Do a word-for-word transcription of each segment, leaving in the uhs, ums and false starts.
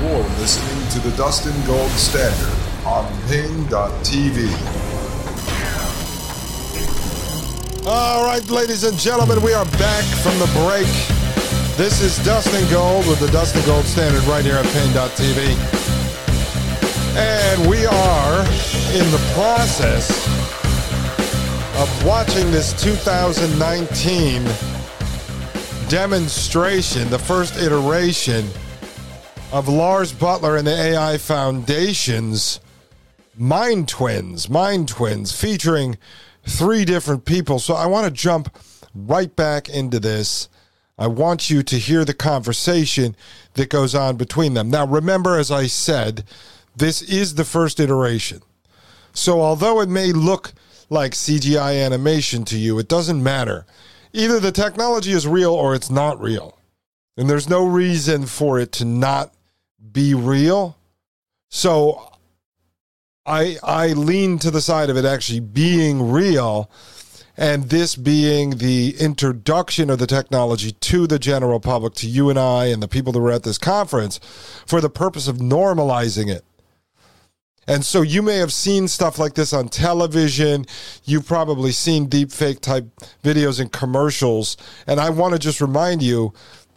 You're listening to the Dustin Gold Standard on Pain dot T V. All right, ladies and gentlemen, we are back from the break. This is Dustin Gold with the Dustin Gold Standard right here at Pain dot T V. And we are in the process of watching this two thousand nineteen demonstration, the first iteration of Lars Buttler and the A I Foundation's Mind Twins, Mind Twins, featuring three different people. So I want to jump right back into this. I want you to hear the conversation that goes on between them. Now, remember, as I said, this is the first iteration. So although it may look like C G I animation to you, it doesn't matter. Either the technology is real or it's not real. And there's no reason for it to not be real. So I I lean to the side of it actually being real, and this being the introduction of the technology to the general public, to you and I and the people that were at this conference, for the purpose of normalizing it. And so you may have seen stuff like this on television. You've probably seen deepfake type videos and commercials. And I want to just remind you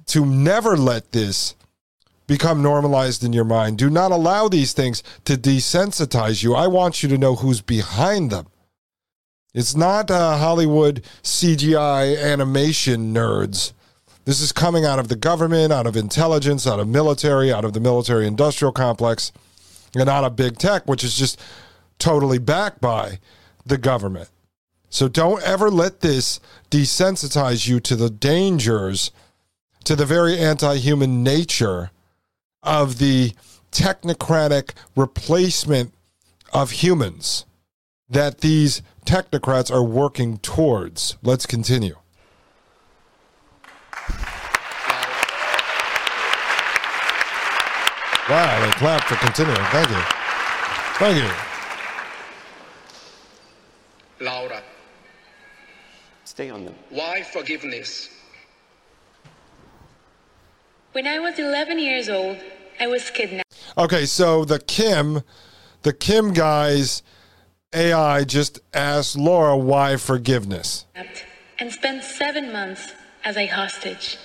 to never let this become normalized in your mind. Do not allow these things to desensitize you. I want you to know who's behind them. It's not uh, Hollywood C G I animation nerds. This is coming out of the government, out of intelligence, out of military, out of the military-industrial complex, and out of big tech, which is just totally backed by the government. So don't ever let this desensitize you to the dangers, to the very anti-human nature of the technocratic replacement of humans that these technocrats are working towards. Let's continue. Wow, they clapped for continuing. Thank you. Thank you. Laura. Stay on them. Why forgiveness? When I was eleven years old, I was kidnapped. Okay, so the Kim, the Kim guy's A I just asked Laura why forgiveness. And spent seven months as a hostage.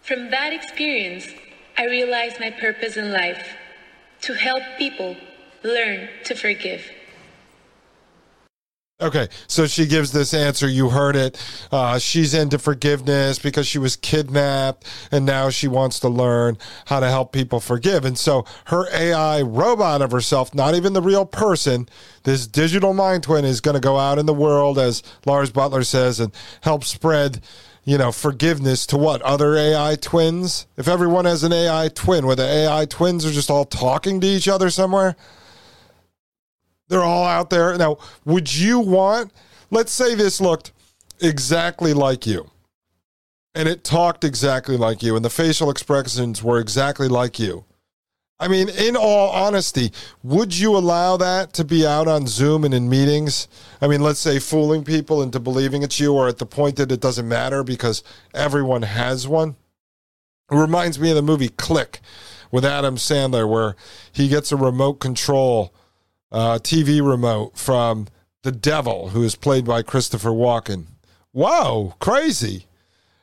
From that experience, I realized my purpose in life, to help people learn to forgive. Okay, so she gives this answer. You heard it. Uh, she's into forgiveness because she was kidnapped, and now she wants to learn how to help people forgive. And so her A I robot of herself, not even the real person, this digital mind twin, is going to go out in the world, as Lars Buttler says, and help spread, you know, forgiveness to what? Other A I twins? If everyone has an A I twin, where the A I twins are just all talking to each other somewhere, they're all out there. Now, would you want, let's say this looked exactly like you, and it talked exactly like you, and the facial expressions were exactly like you. I mean, in all honesty, would you allow that to be out on Zoom and in meetings? I mean, let's say fooling people into believing it's you, or at the point that it doesn't matter because everyone has one. It reminds me of the movie Click with Adam Sandler, where he gets a remote control Uh, T V remote from the devil, who is played by Christopher Walken. Whoa, crazy.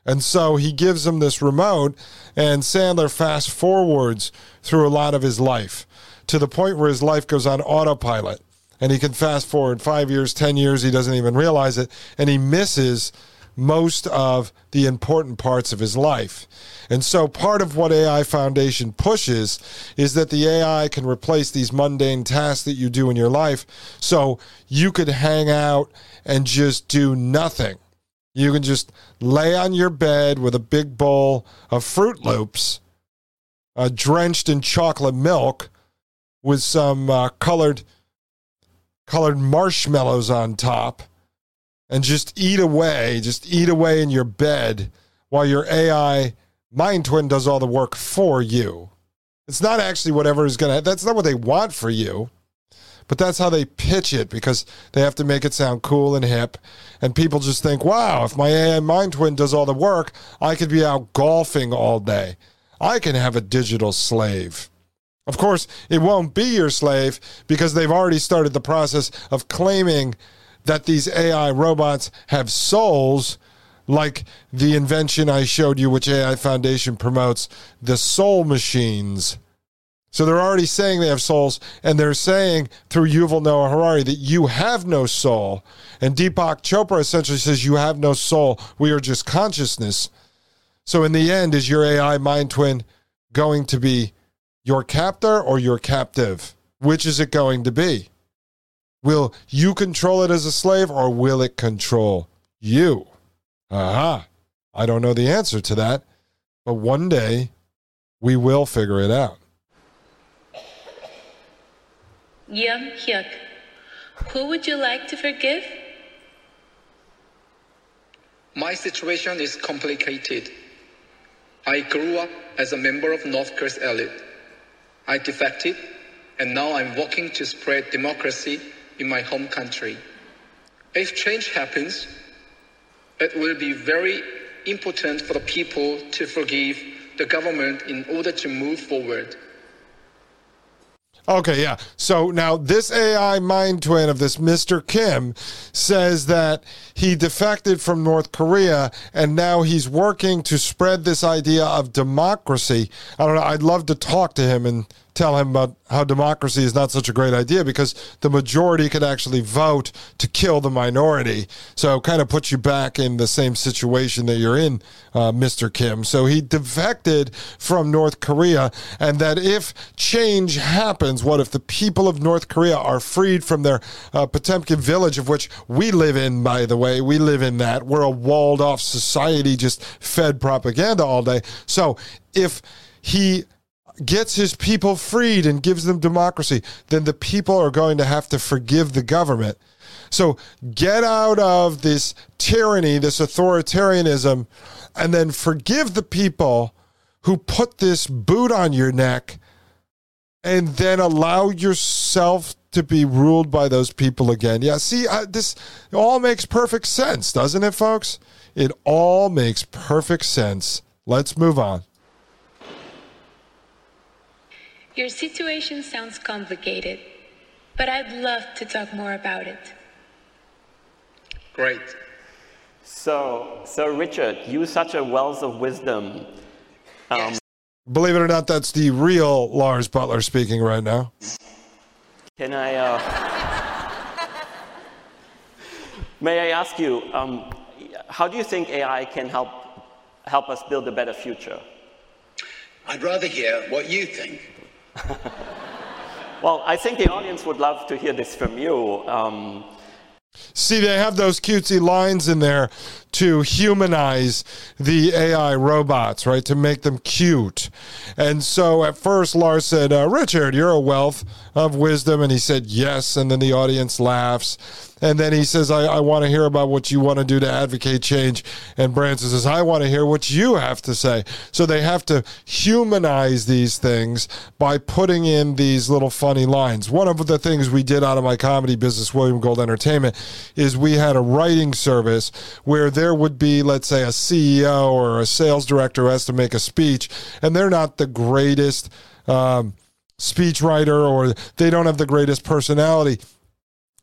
And so he gives him this remote, and Sandler fast forwards through a lot of his life to the point where his life goes on autopilot, and he can fast forward five years, ten years. He doesn't even realize it, and he misses most of the important parts of his life. And so part of what A I Foundation pushes is that the A I can replace these mundane tasks that you do in your life, so you could hang out and just do nothing. You can just lay on your bed with a big bowl of Fruit Loops, uh, drenched in chocolate milk with some uh, colored colored marshmallows on top, and just eat away, just eat away in your bed while your A I Mind Twin does all the work for you. It's not actually whatever is going to, that's not what they want for you, but that's how they pitch it because they have to make it sound cool and hip. And people just think, wow, if my A I Mind Twin does all the work, I could be out golfing all day. I can have a digital slave. Of course, it won't be your slave because they've already started the process of claiming that these A I robots have souls, like the invention I showed you, which A I Foundation promotes, the Soul Machines. So they're already saying they have souls, and they're saying through Yuval Noah Harari that you have no soul. And Deepak Chopra essentially says you have no soul. We are just consciousness. So in the end, is your A I Mind Twin going to be your captor or your captive? Which is it going to be? Will you control it as a slave, or will it control you? Aha. Uh-huh. I don't know the answer to that, but one day we will figure it out. Yum Hyuk, who would you like to forgive? My situation is complicated. I grew up as a member of North Korea's elite. I defected, and now I'm working to spread democracy in my home country. If change happens, it will be very important for the people to forgive the government in order to move forward. Okay, yeah. So now this A I Mind Twin of this Mister Kim says that he defected from North Korea and now he's working to spread this idea of democracy. I don't know. I'd love to talk to him and tell him about how democracy is not such a great idea because the majority could actually vote to kill the minority. So it kind of puts you back in the same situation that you're in, uh, Mister Kim. So he defected from North Korea, and that if change happens, what if the people of North Korea are freed from their uh, Potemkin village, of which we live in, by the way, we live in that. We're a walled off society, just fed propaganda all day. So if he gets his people freed and gives them democracy, then the people are going to have to forgive the government. So get out of this tyranny, this authoritarianism, and then forgive the people who put this boot on your neck, and then allow yourself to be ruled by those people again. Yeah, see, I, this all makes perfect sense, doesn't it, folks? It all makes perfect sense. Let's move on. Your situation sounds complicated, but I'd love to talk more about it. Great. So, Sir Richard, you such a wealth of wisdom. Um, yes. Believe it or not, that's the real Lars Buttler speaking right now. Can I... Uh, may I ask you, um, how do you think A I can help help us build a better future? I'd rather hear what you think. Well, I think the audience would love to hear this from you. Um, See, they have those cutesy lines in there to humanize the A I robots, right? To make them cute. And so at first, Lars said, uh, Richard, you're a wealth of wisdom. And he said, yes. And then the audience laughs. And then he says, I, I want to hear about what you want to do to advocate change. And Branson says, I want to hear what you have to say. So they have to humanize these things by putting in these little funny lines. One of the things we did out of my comedy business, William Gold Entertainment, is we had a writing service where there would be, let's say, a C E O or a sales director who has to make a speech, and they're not the greatest um, speech writer, or they don't have the greatest personality.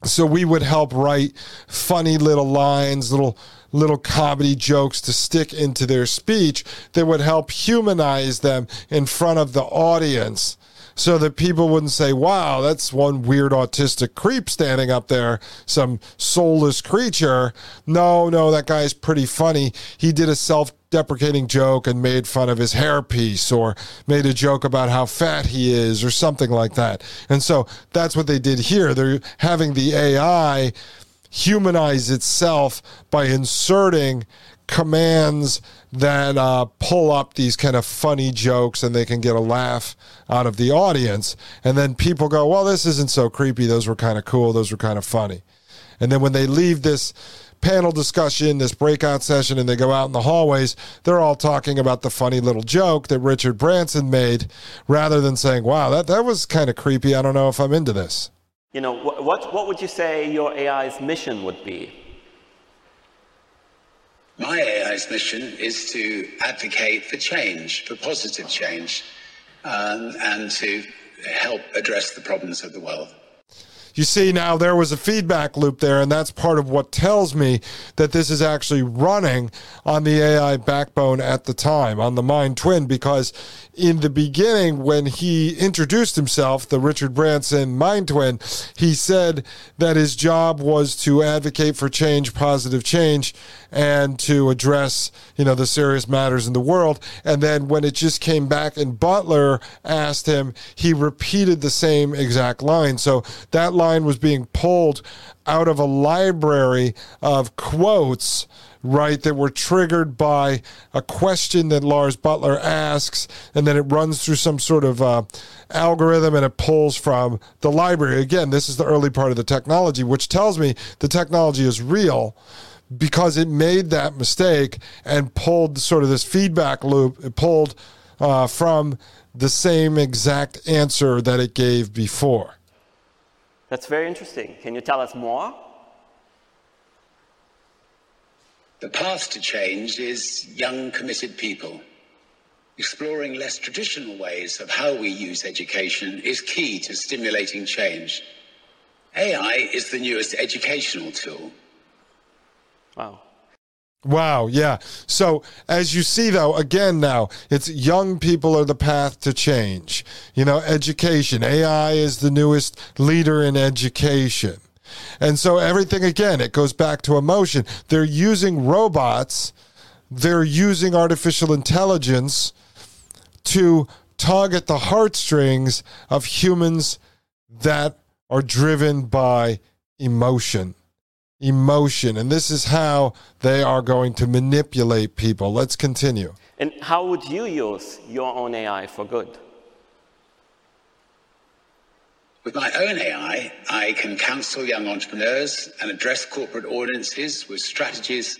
So we would help write funny little lines, little little comedy jokes to stick into their speech that would help humanize them in front of the audience so that people wouldn't say, wow, that's one weird autistic creep standing up there, some soulless creature. No, no, that guy's pretty funny. He did a self-deprecating joke and made fun of his hairpiece, or made a joke about how fat he is, or something like that. And so that's what they did here. They're having the A I humanize itself by inserting commands that uh, pull up these kind of funny jokes, and they can get a laugh out of the audience. And then people go, well, this isn't so creepy. Those were kind of cool. Those were kind of funny. And then when they leave this panel discussion, this breakout session, and they go out in the hallways, they're all talking about the funny little joke that Richard Branson made, rather than saying, wow, that, that was kind of creepy. I don't know if I'm into this. You know, what, what would you say your A I's mission would be? My A I's mission is to advocate for change, for positive change, um, and to help address the problems of the world. You see, now there was a feedback loop there, and that's part of what tells me that this is actually running on the A I backbone at the time, on the Mind Twin, because in the beginning, when he introduced himself, the Richard Branson Mind Twin, he said that his job was to advocate for change, positive change, and to address, you know, the serious matters in the world. And then when it just came back and Buttler asked him, he repeated the same exact line. So that line was being pulled out of a library of quotes, right, that were triggered by a question that Lars Buttler asks, and then it runs through some sort of uh, algorithm, and it pulls from the library. Again, this is the early part of the technology, which tells me the technology is real, because it made that mistake and pulled sort of this feedback loop. It pulled uh, from the same exact answer that it gave before. That's very interesting. Can you tell us more? The path to change is young, committed people. Exploring less traditional ways of how we use education is key to stimulating change. A I is the newest educational tool. Wow. Wow, yeah. So as you see, though, again now, it's young people are the path to change. You know, education. A I is the newest leader in education. And so everything, again, it goes back to emotion. They're using robots. They're using artificial intelligence to target the heartstrings of humans that are driven by emotion. Emotion, and this is how they are going to manipulate people. Let's continue. And how would you use your own A I for good? With my own A I, I can counsel young entrepreneurs and address corporate audiences with strategies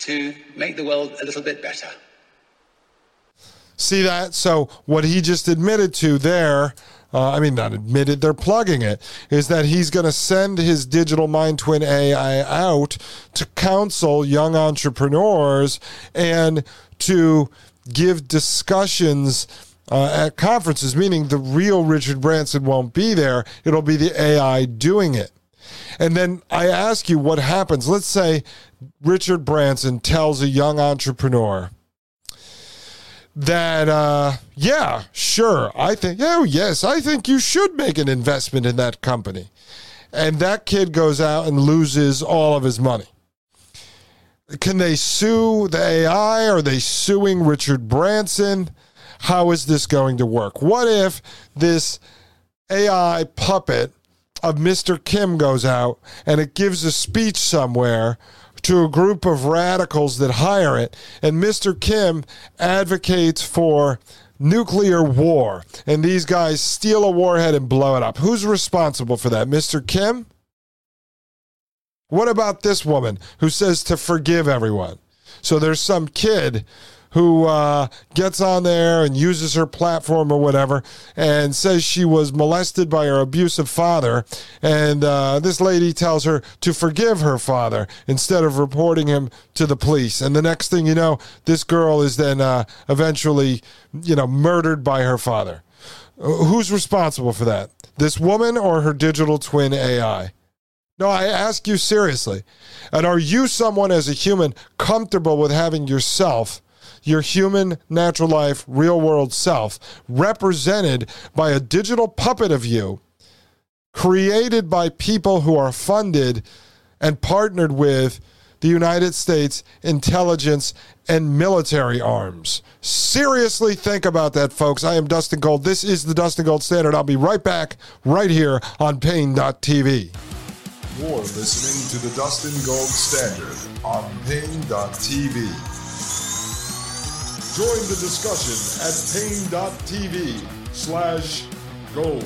to make the world a little bit better. See that? So what he just admitted to there, Uh, I mean, not admitted, they're plugging it, is that he's going to send his digital Mind Twin A I out to counsel young entrepreneurs and to give discussions uh, at conferences, meaning the real Richard Branson won't be there. It'll be the A I doing it. And then I ask you what happens. Let's say Richard Branson tells a young entrepreneur that, uh, yeah, sure, I think, oh, yes, I think you should make an investment in that company. And that kid goes out and loses all of his money. Can they sue the A I? Are they suing Richard Branson? How is this going to work? What if this A I puppet of Mister Kim goes out and it gives a speech somewhere to a group of radicals that hire it, and Mister Kim advocates for nuclear war, and these guys steal a warhead and blow it up? Who's responsible for that? Mister Kim? What about this woman who says to forgive everyone? So there's some kid who uh, gets on there and uses her platform or whatever and says she was molested by her abusive father. And uh, this lady tells her to forgive her father instead of reporting him to the police. And the next thing you know, this girl is then uh, eventually, you know, murdered by her father. Who's responsible for that? This woman or her digital twin A I? No, I ask you seriously. And are you someone as a human comfortable with having yourself, your human, natural life, real world self, represented by a digital puppet of you, created by people who are funded and partnered with the United States intelligence and military arms? Seriously think about that, folks. I am Dustin Gold. This is the Dustin Gold Standard. I'll be right back right here on Pain dot T V. You're listening to the Dustin Gold Standard on Pain dot t v. Join the discussion at Pain dot t v slash gold.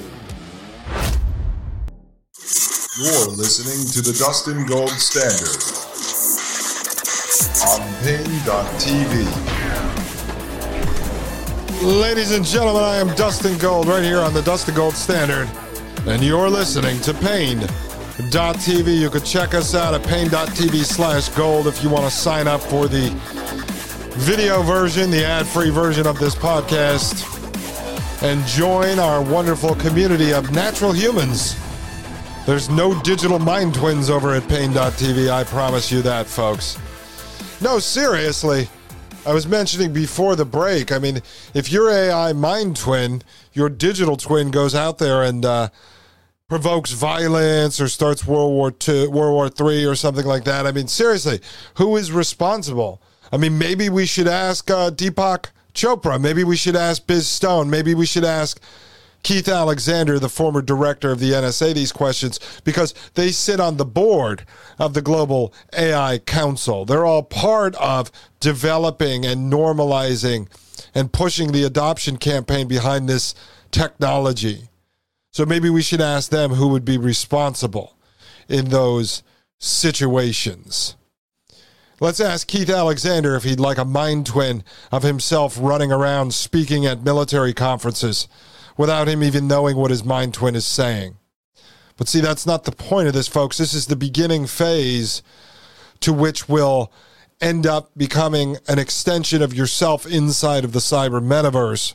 You're listening to the Dustin Gold Standard on Pain dot t v. Ladies and gentlemen, I am Dustin Gold right here on the Dustin Gold Standard, and you're listening to Pain dot t v. You could check us out at Pain dot t v slash gold if you want to sign up for the video version, the ad-free version of this podcast, and join our wonderful community of natural humans. There's no digital mind twins over at Pain dot t v. I promise you that, folks. No, seriously. I was mentioning before the break, I mean, if your A I mind twin, your digital twin goes out there and uh, provokes violence or starts World War Two, World War Three or something like that, I mean, seriously, who is responsible? I mean, maybe we should ask uh, Deepak Chopra. Maybe we should ask Biz Stone. Maybe we should ask Keith Alexander, the former director of the N S A, these questions, because they sit on the board of the Global A I Council. They're all part of developing and normalizing and pushing the adoption campaign behind this technology. So maybe we should ask them who would be responsible in those situations. Let's ask Keith Alexander if he'd like a mind twin of himself running around speaking at military conferences without him even knowing what his mind twin is saying. But see, that's not the point of this, folks. This is the beginning phase to which will end up becoming an extension of yourself inside of the cyber metaverse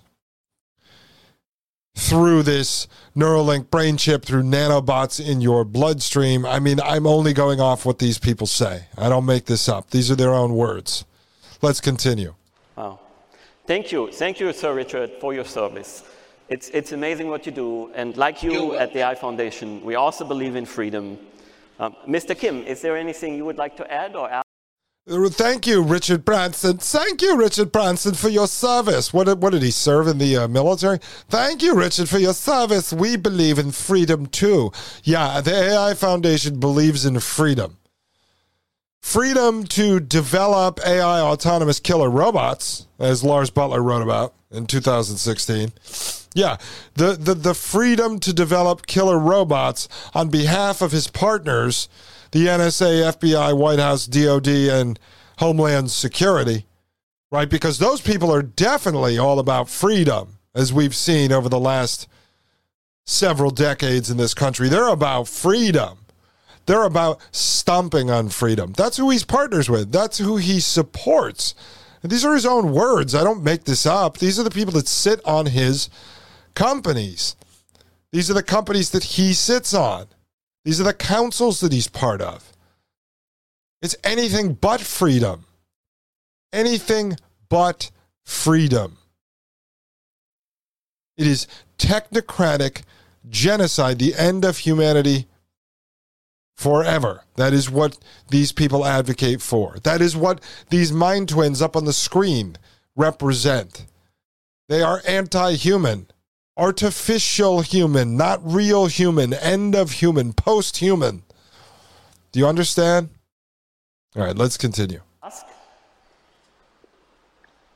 through this Neuralink brain chip, through nanobots in your bloodstream. I mean, I'm only going off what these people say. I don't make this up. These are their own words. Let's continue. Wow. Thank you. Thank you, Sir Richard, for your service. It's, it's amazing what you do, and like you at the A I Foundation, we also believe in freedom. Um, Mister Kim, is there anything you would like to add or ask? Thank you, Richard Branson. Thank you, Richard Branson, for your service. What, what did he serve in the uh, military? Thank you, Richard, for your service. We believe in freedom, too. Yeah, the A I Foundation believes in freedom. Freedom to develop A I autonomous killer robots, as Lars Buttler wrote about in two thousand sixteen. Yeah, the, the, the freedom to develop killer robots on behalf of his partners, the N S A, F B I, White House, D O D, and Homeland Security, right? Because those people are definitely all about freedom, as we've seen over the last several decades in this country. They're about freedom. They're about stomping on freedom. That's who he's partners with. That's who he supports. And these are his own words. I don't make this up. These are the people that sit on his companies. These are the companies that he sits on. These are the councils that he's part of. It's anything but freedom. Anything but freedom. It is technocratic genocide, the end of humanity forever. That is what these people advocate for. That is what these mind twins up on the screen represent. They are anti-human. Artificial human, not real human, end of human, post-human. Do you understand? All right, let's continue. Ask.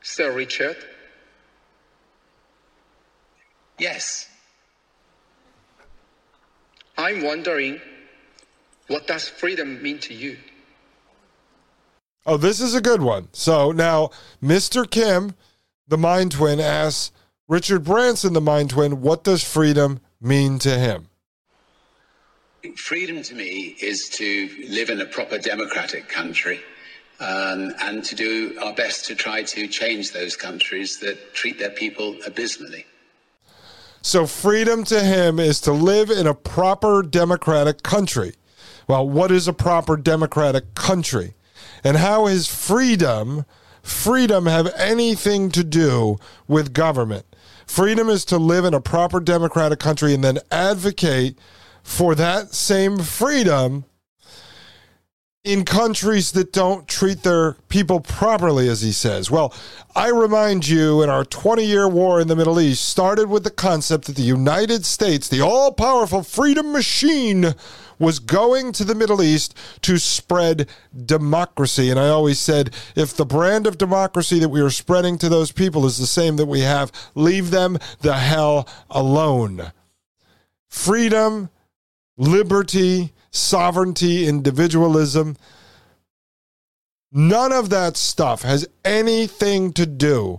Sir Richard? Yes. I'm wondering, what does freedom mean to you? Oh, this is a good one. So now, Mister Kim, the mind twin, asks Richard Branson, the mind twin, what does freedom mean to him? Freedom to me is to live in a proper democratic country um, and to do our best to try to change those countries that treat their people abysmally. So freedom to him is to live in a proper democratic country. Well, what is a proper democratic country? And how is freedom, freedom have anything to do with government? Freedom is to live in a proper democratic country and then advocate for that same freedom in countries that don't treat their people properly, as he says. Well, I remind you, in our twenty-year war in the Middle East started with the concept that the United States, the all-powerful freedom machine, was going to the Middle East to spread democracy. And I always said, if the brand of democracy that we are spreading to those people is the same that we have, leave them the hell alone. Freedom, liberty, sovereignty, individualism, none of that stuff has anything to do.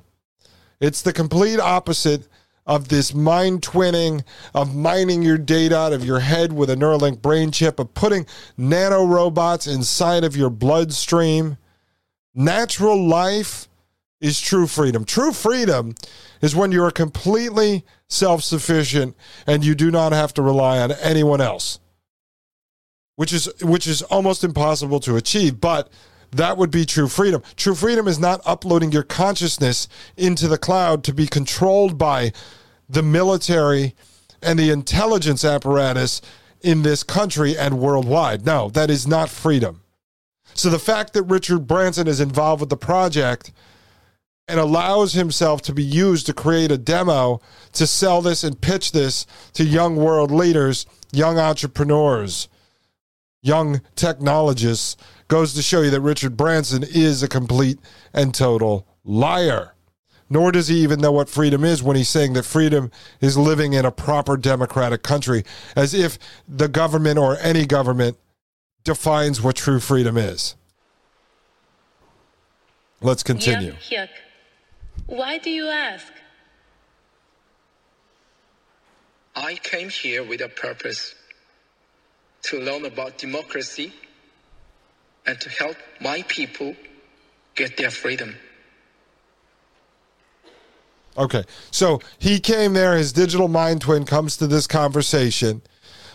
It's the complete opposite of this mind twinning, of mining your data out of your head with a Neuralink brain chip, of putting nanorobots inside of your bloodstream. Natural life is true freedom. True freedom is when you are completely self-sufficient and you do not have to rely on anyone else. Which is which is almost impossible to achieve, but that would be true freedom. True freedom is not uploading your consciousness into the cloud to be controlled by the military and the intelligence apparatus in this country and worldwide. No, that is not freedom. So the fact that Richard Branson is involved with the project and allows himself to be used to create a demo to sell this and pitch this to young world leaders, young entrepreneurs, young technologists, goes to show you that Richard Branson is a complete and total liar. Nor does he even know what freedom is when he's saying that freedom is living in a proper democratic country, as if the government or any government defines what true freedom is. Let's continue. Yum Hyuk, why do you ask? I came here with a purpose, to learn about democracy and to help my people get their freedom. Okay, so he came there, his digital mind twin comes to this conversation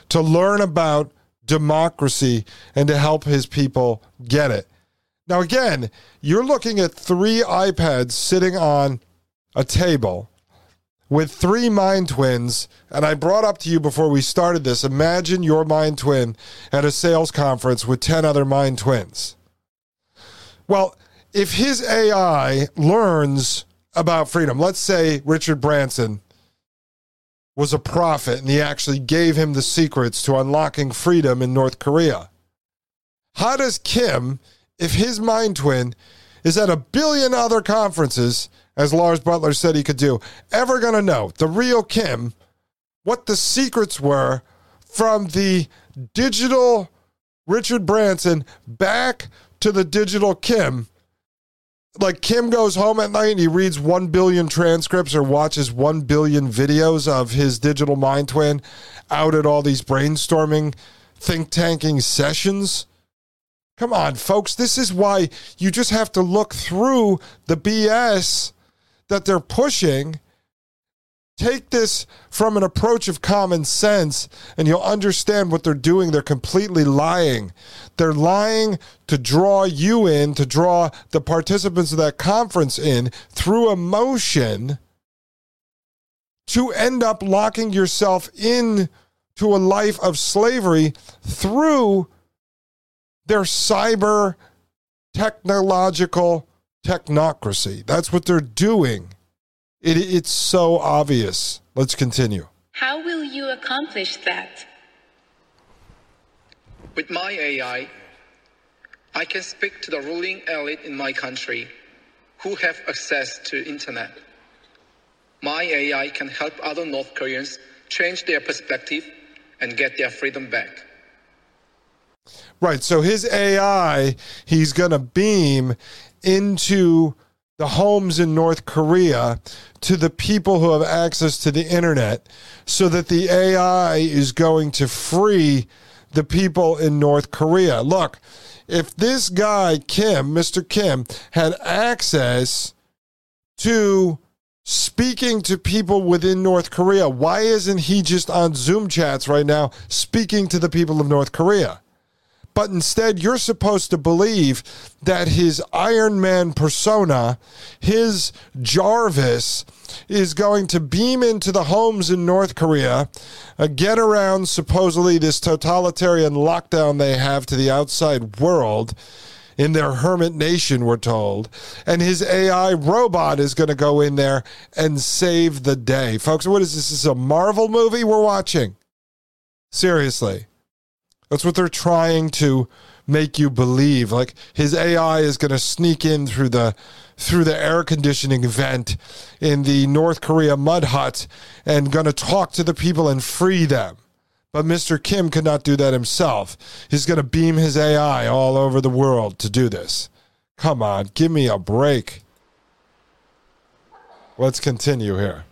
to learn about democracy and to help his people get it. Now, again, you're looking at three iPads sitting on a table with three mind twins, and I brought up to you before we started this, imagine your mind twin at a sales conference with ten other mind twins. Well, if his A I learns about freedom, let's say Richard Branson was a prophet and he actually gave him the secrets to unlocking freedom in North Korea. How does Kim, if his mind twin is at a billion other conferences, as Lars Buttler said he could do, ever going to know, the real Kim, what the secrets were from the digital Richard Branson back to the digital Kim? Like, Kim goes home at night and he reads one billion transcripts or watches one billion videos of his digital mind twin out at all these brainstorming, think-tanking sessions. Come on, folks. This is why you just have to look through the B S that they're pushing. Take this from an approach of common sense, and you'll understand what they're doing. They're completely lying. They're lying to draw you in, to draw the participants of that conference in through emotion, to end up locking yourself into a life of slavery through their cyber technological technocracy. That's what they're doing. It, it's so obvious. Let's continue. How will you accomplish that? With my A I, I can speak to the ruling elite in my country who have access to internet. My A I can help other North Koreans change their perspective and get their freedom back. Right, so his A I, he's going to beam into the homes in North Korea to the people who have access to the internet, so that the A I is going to free the people in North Korea. Look, if this guy, Kim, Mister Kim, had access to speaking to people within North Korea, why isn't he just on Zoom chats right now speaking to the people of North Korea? but instead you're supposed to believe that his Iron Man persona, his Jarvis, is going to beam into the homes in North Korea, uh, get around supposedly this totalitarian lockdown they have to the outside world in their hermit nation, we're told, and his A I robot is going to go in there and save the day. Folks, what is this? This is a Marvel movie we're watching. Seriously. That's what they're trying to make you believe. Like his A I is going to sneak in through the through the air conditioning vent in the North Korea mud hut and going to talk to the people and free them. But Mister Kim could not do that himself. He's going to beam his A I all over the world to do this. Come on, give me a break. Let's continue here.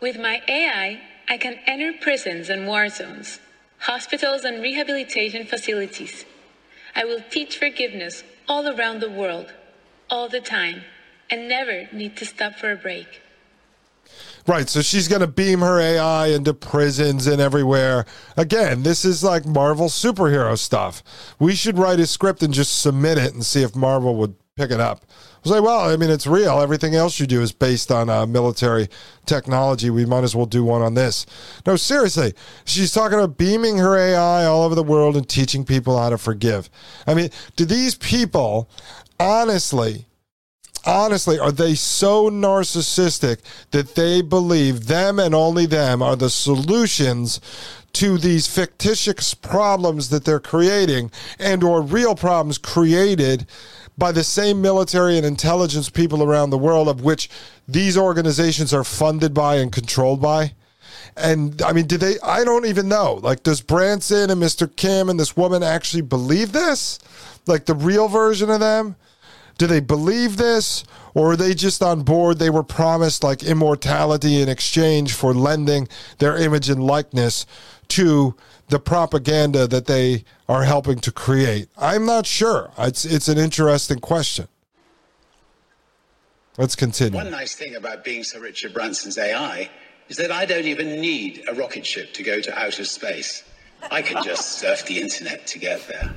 With my A I, I can enter prisons and war zones, hospitals and rehabilitation facilities. I will teach forgiveness all around the world, all the time, and never need to stop for a break. Right, so she's going to beam her A I into prisons and everywhere. Again, this is like Marvel superhero stuff. We should write a script and just submit it and see if Marvel would pick it up. I was like, well, I mean, it's real. Everything else you do is based on uh, military technology. We might as well do one on this. No, seriously. She's talking about beaming her A I all over the world and teaching people how to forgive. I mean, do these people, honestly, honestly, are they so narcissistic that they believe them and only them are the solutions to these fictitious problems that they're creating and or real problems created by the same military and intelligence people around the world, of which these organizations are funded by and controlled by? And I mean, do they, I don't even know. Like, does Branson and Mister Kim and this woman actually believe this? Like the real version of them? Do they believe this? Or are they just on board? They were promised like immortality in exchange for lending their image and likeness to the propaganda that they are helping to create. I'm not sure. It's it's an interesting question. Let's continue. One nice thing about being Sir Richard Branson's A I is that I don't even need a rocket ship to go to outer space. I can just surf the internet to get there.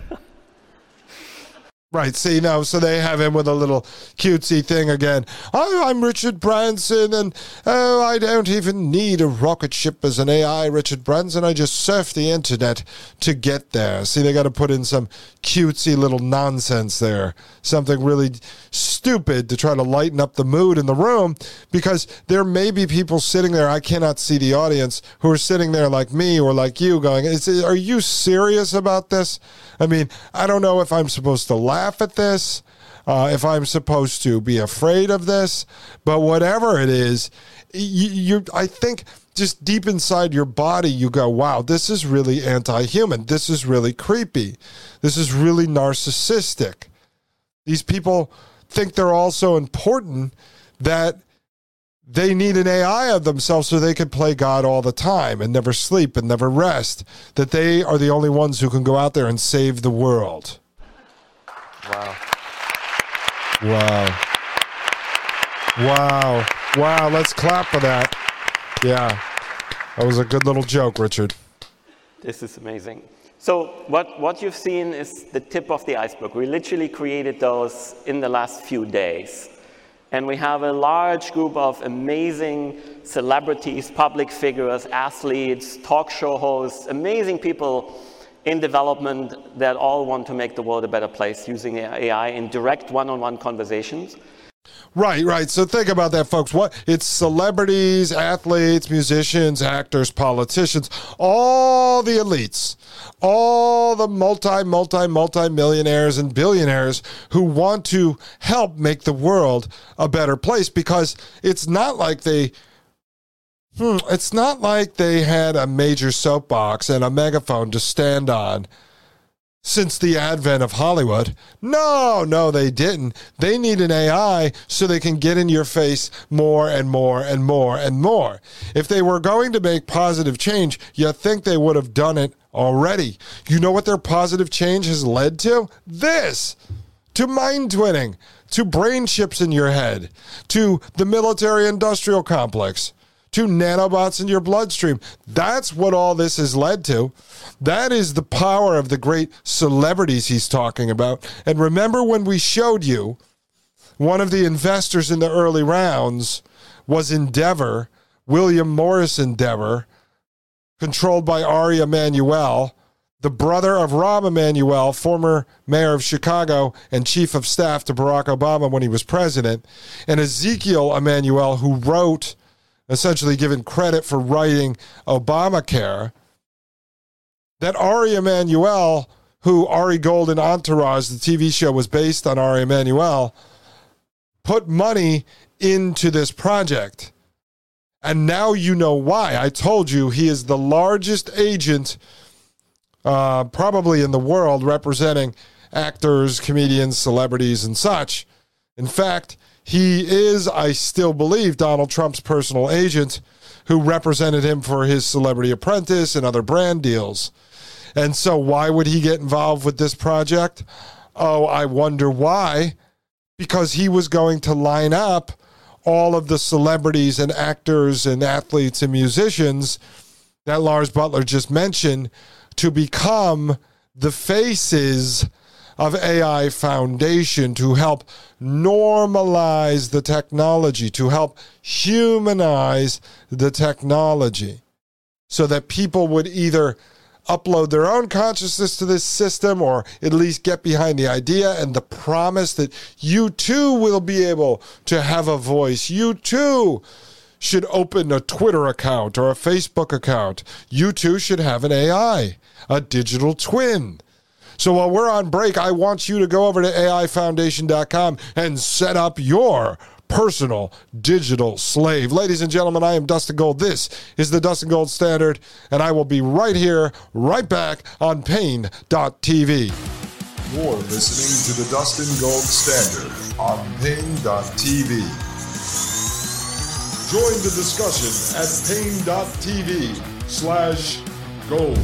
Right, see, no, so they have him with a little cutesy thing again. Oh, I'm Richard Branson, and oh, I don't even need a rocket ship as an A I, Richard Branson. I just surf the internet to get there. See, they got to put in some cutesy little nonsense there, something really stupid to try to lighten up the mood in the room, because there may be people sitting there, I cannot see the audience, who are sitting there like me or like you going, Is, are you serious about this? I mean, I don't know if I'm supposed to laugh at this, uh, if I'm supposed to be afraid of this, but whatever it is, you, you, I think just deep inside your body, you go, wow, this is really anti-human. This is really creepy. This is really narcissistic. These people think they're all so important that they need an A I of themselves so they can play God all the time and never sleep and never rest, that they are the only ones who can go out there and save the world. Wow. Wow. Wow. Wow. Let's clap for that. Yeah. That was a good little joke, Richard. This is amazing. So what, what you've seen is the tip of the iceberg. We literally created those in the last few days. And we have a large group of amazing celebrities, public figures, athletes, talk show hosts, amazing people in development that all want to make the world a better place using A I in direct one-on-one conversations. Right, right. So think about that, folks. What it's celebrities, athletes, musicians, actors, politicians, all the elites, all the multi, multi, multi millionaires and billionaires who want to help make the world a better place, because it's not like they Hmm, it's not like they had a major soapbox and a megaphone to stand on since the advent of Hollywood. No, no, they didn't. They need an A I so they can get in your face more and more and more and more. If they were going to make positive change, you think they would have done it already. You know what their positive change has led to? This. To mind twinning. To brain chips in your head. To the military industrial complex. to nanobots in your bloodstream. That's what all this has led to. That is the power of the great celebrities he's talking about. And remember when we showed you one of the investors in the early rounds was Endeavor, William Morris Endeavor, controlled by Ari Emanuel, the brother of Rahm Emanuel, former mayor of Chicago and chief of staff to Barack Obama when he was president, and Ezekiel Emanuel, who wrote, essentially given credit for writing Obamacare, that Ari Emanuel, who Ari Gold and Entourage, the T V show was based on Ari Emanuel, put money into this project. And now you know why. I told you he is the largest agent Uh, probably in the world, representing actors, comedians, celebrities, and such. In fact, he is, I still believe, Donald Trump's personal agent who represented him for his Celebrity Apprentice and other brand deals. And so why would he get involved with this project? Oh, I wonder why. Because he was going to line up all of the celebrities and actors and athletes and musicians that Lars Buttler just mentioned to become the faces of A I Foundation, to help normalize the technology, to help humanize the technology, so that people would either upload their own consciousness to this system or at least get behind the idea and the promise that you too will be able to have a voice. You too should open a Twitter account or a Facebook account. You too should have an A I, a digital twin. So while we're on break, I want you to go over to A I Foundation dot com and set up your personal digital slave. Ladies and gentlemen, I am Dustin Gold. This is the Dustin Gold Standard, and I will be right here, right back on Pain dot T V. You're listening to the Dustin Gold Standard on Pain dot T V. Join the discussion at pain dot T V slash gold.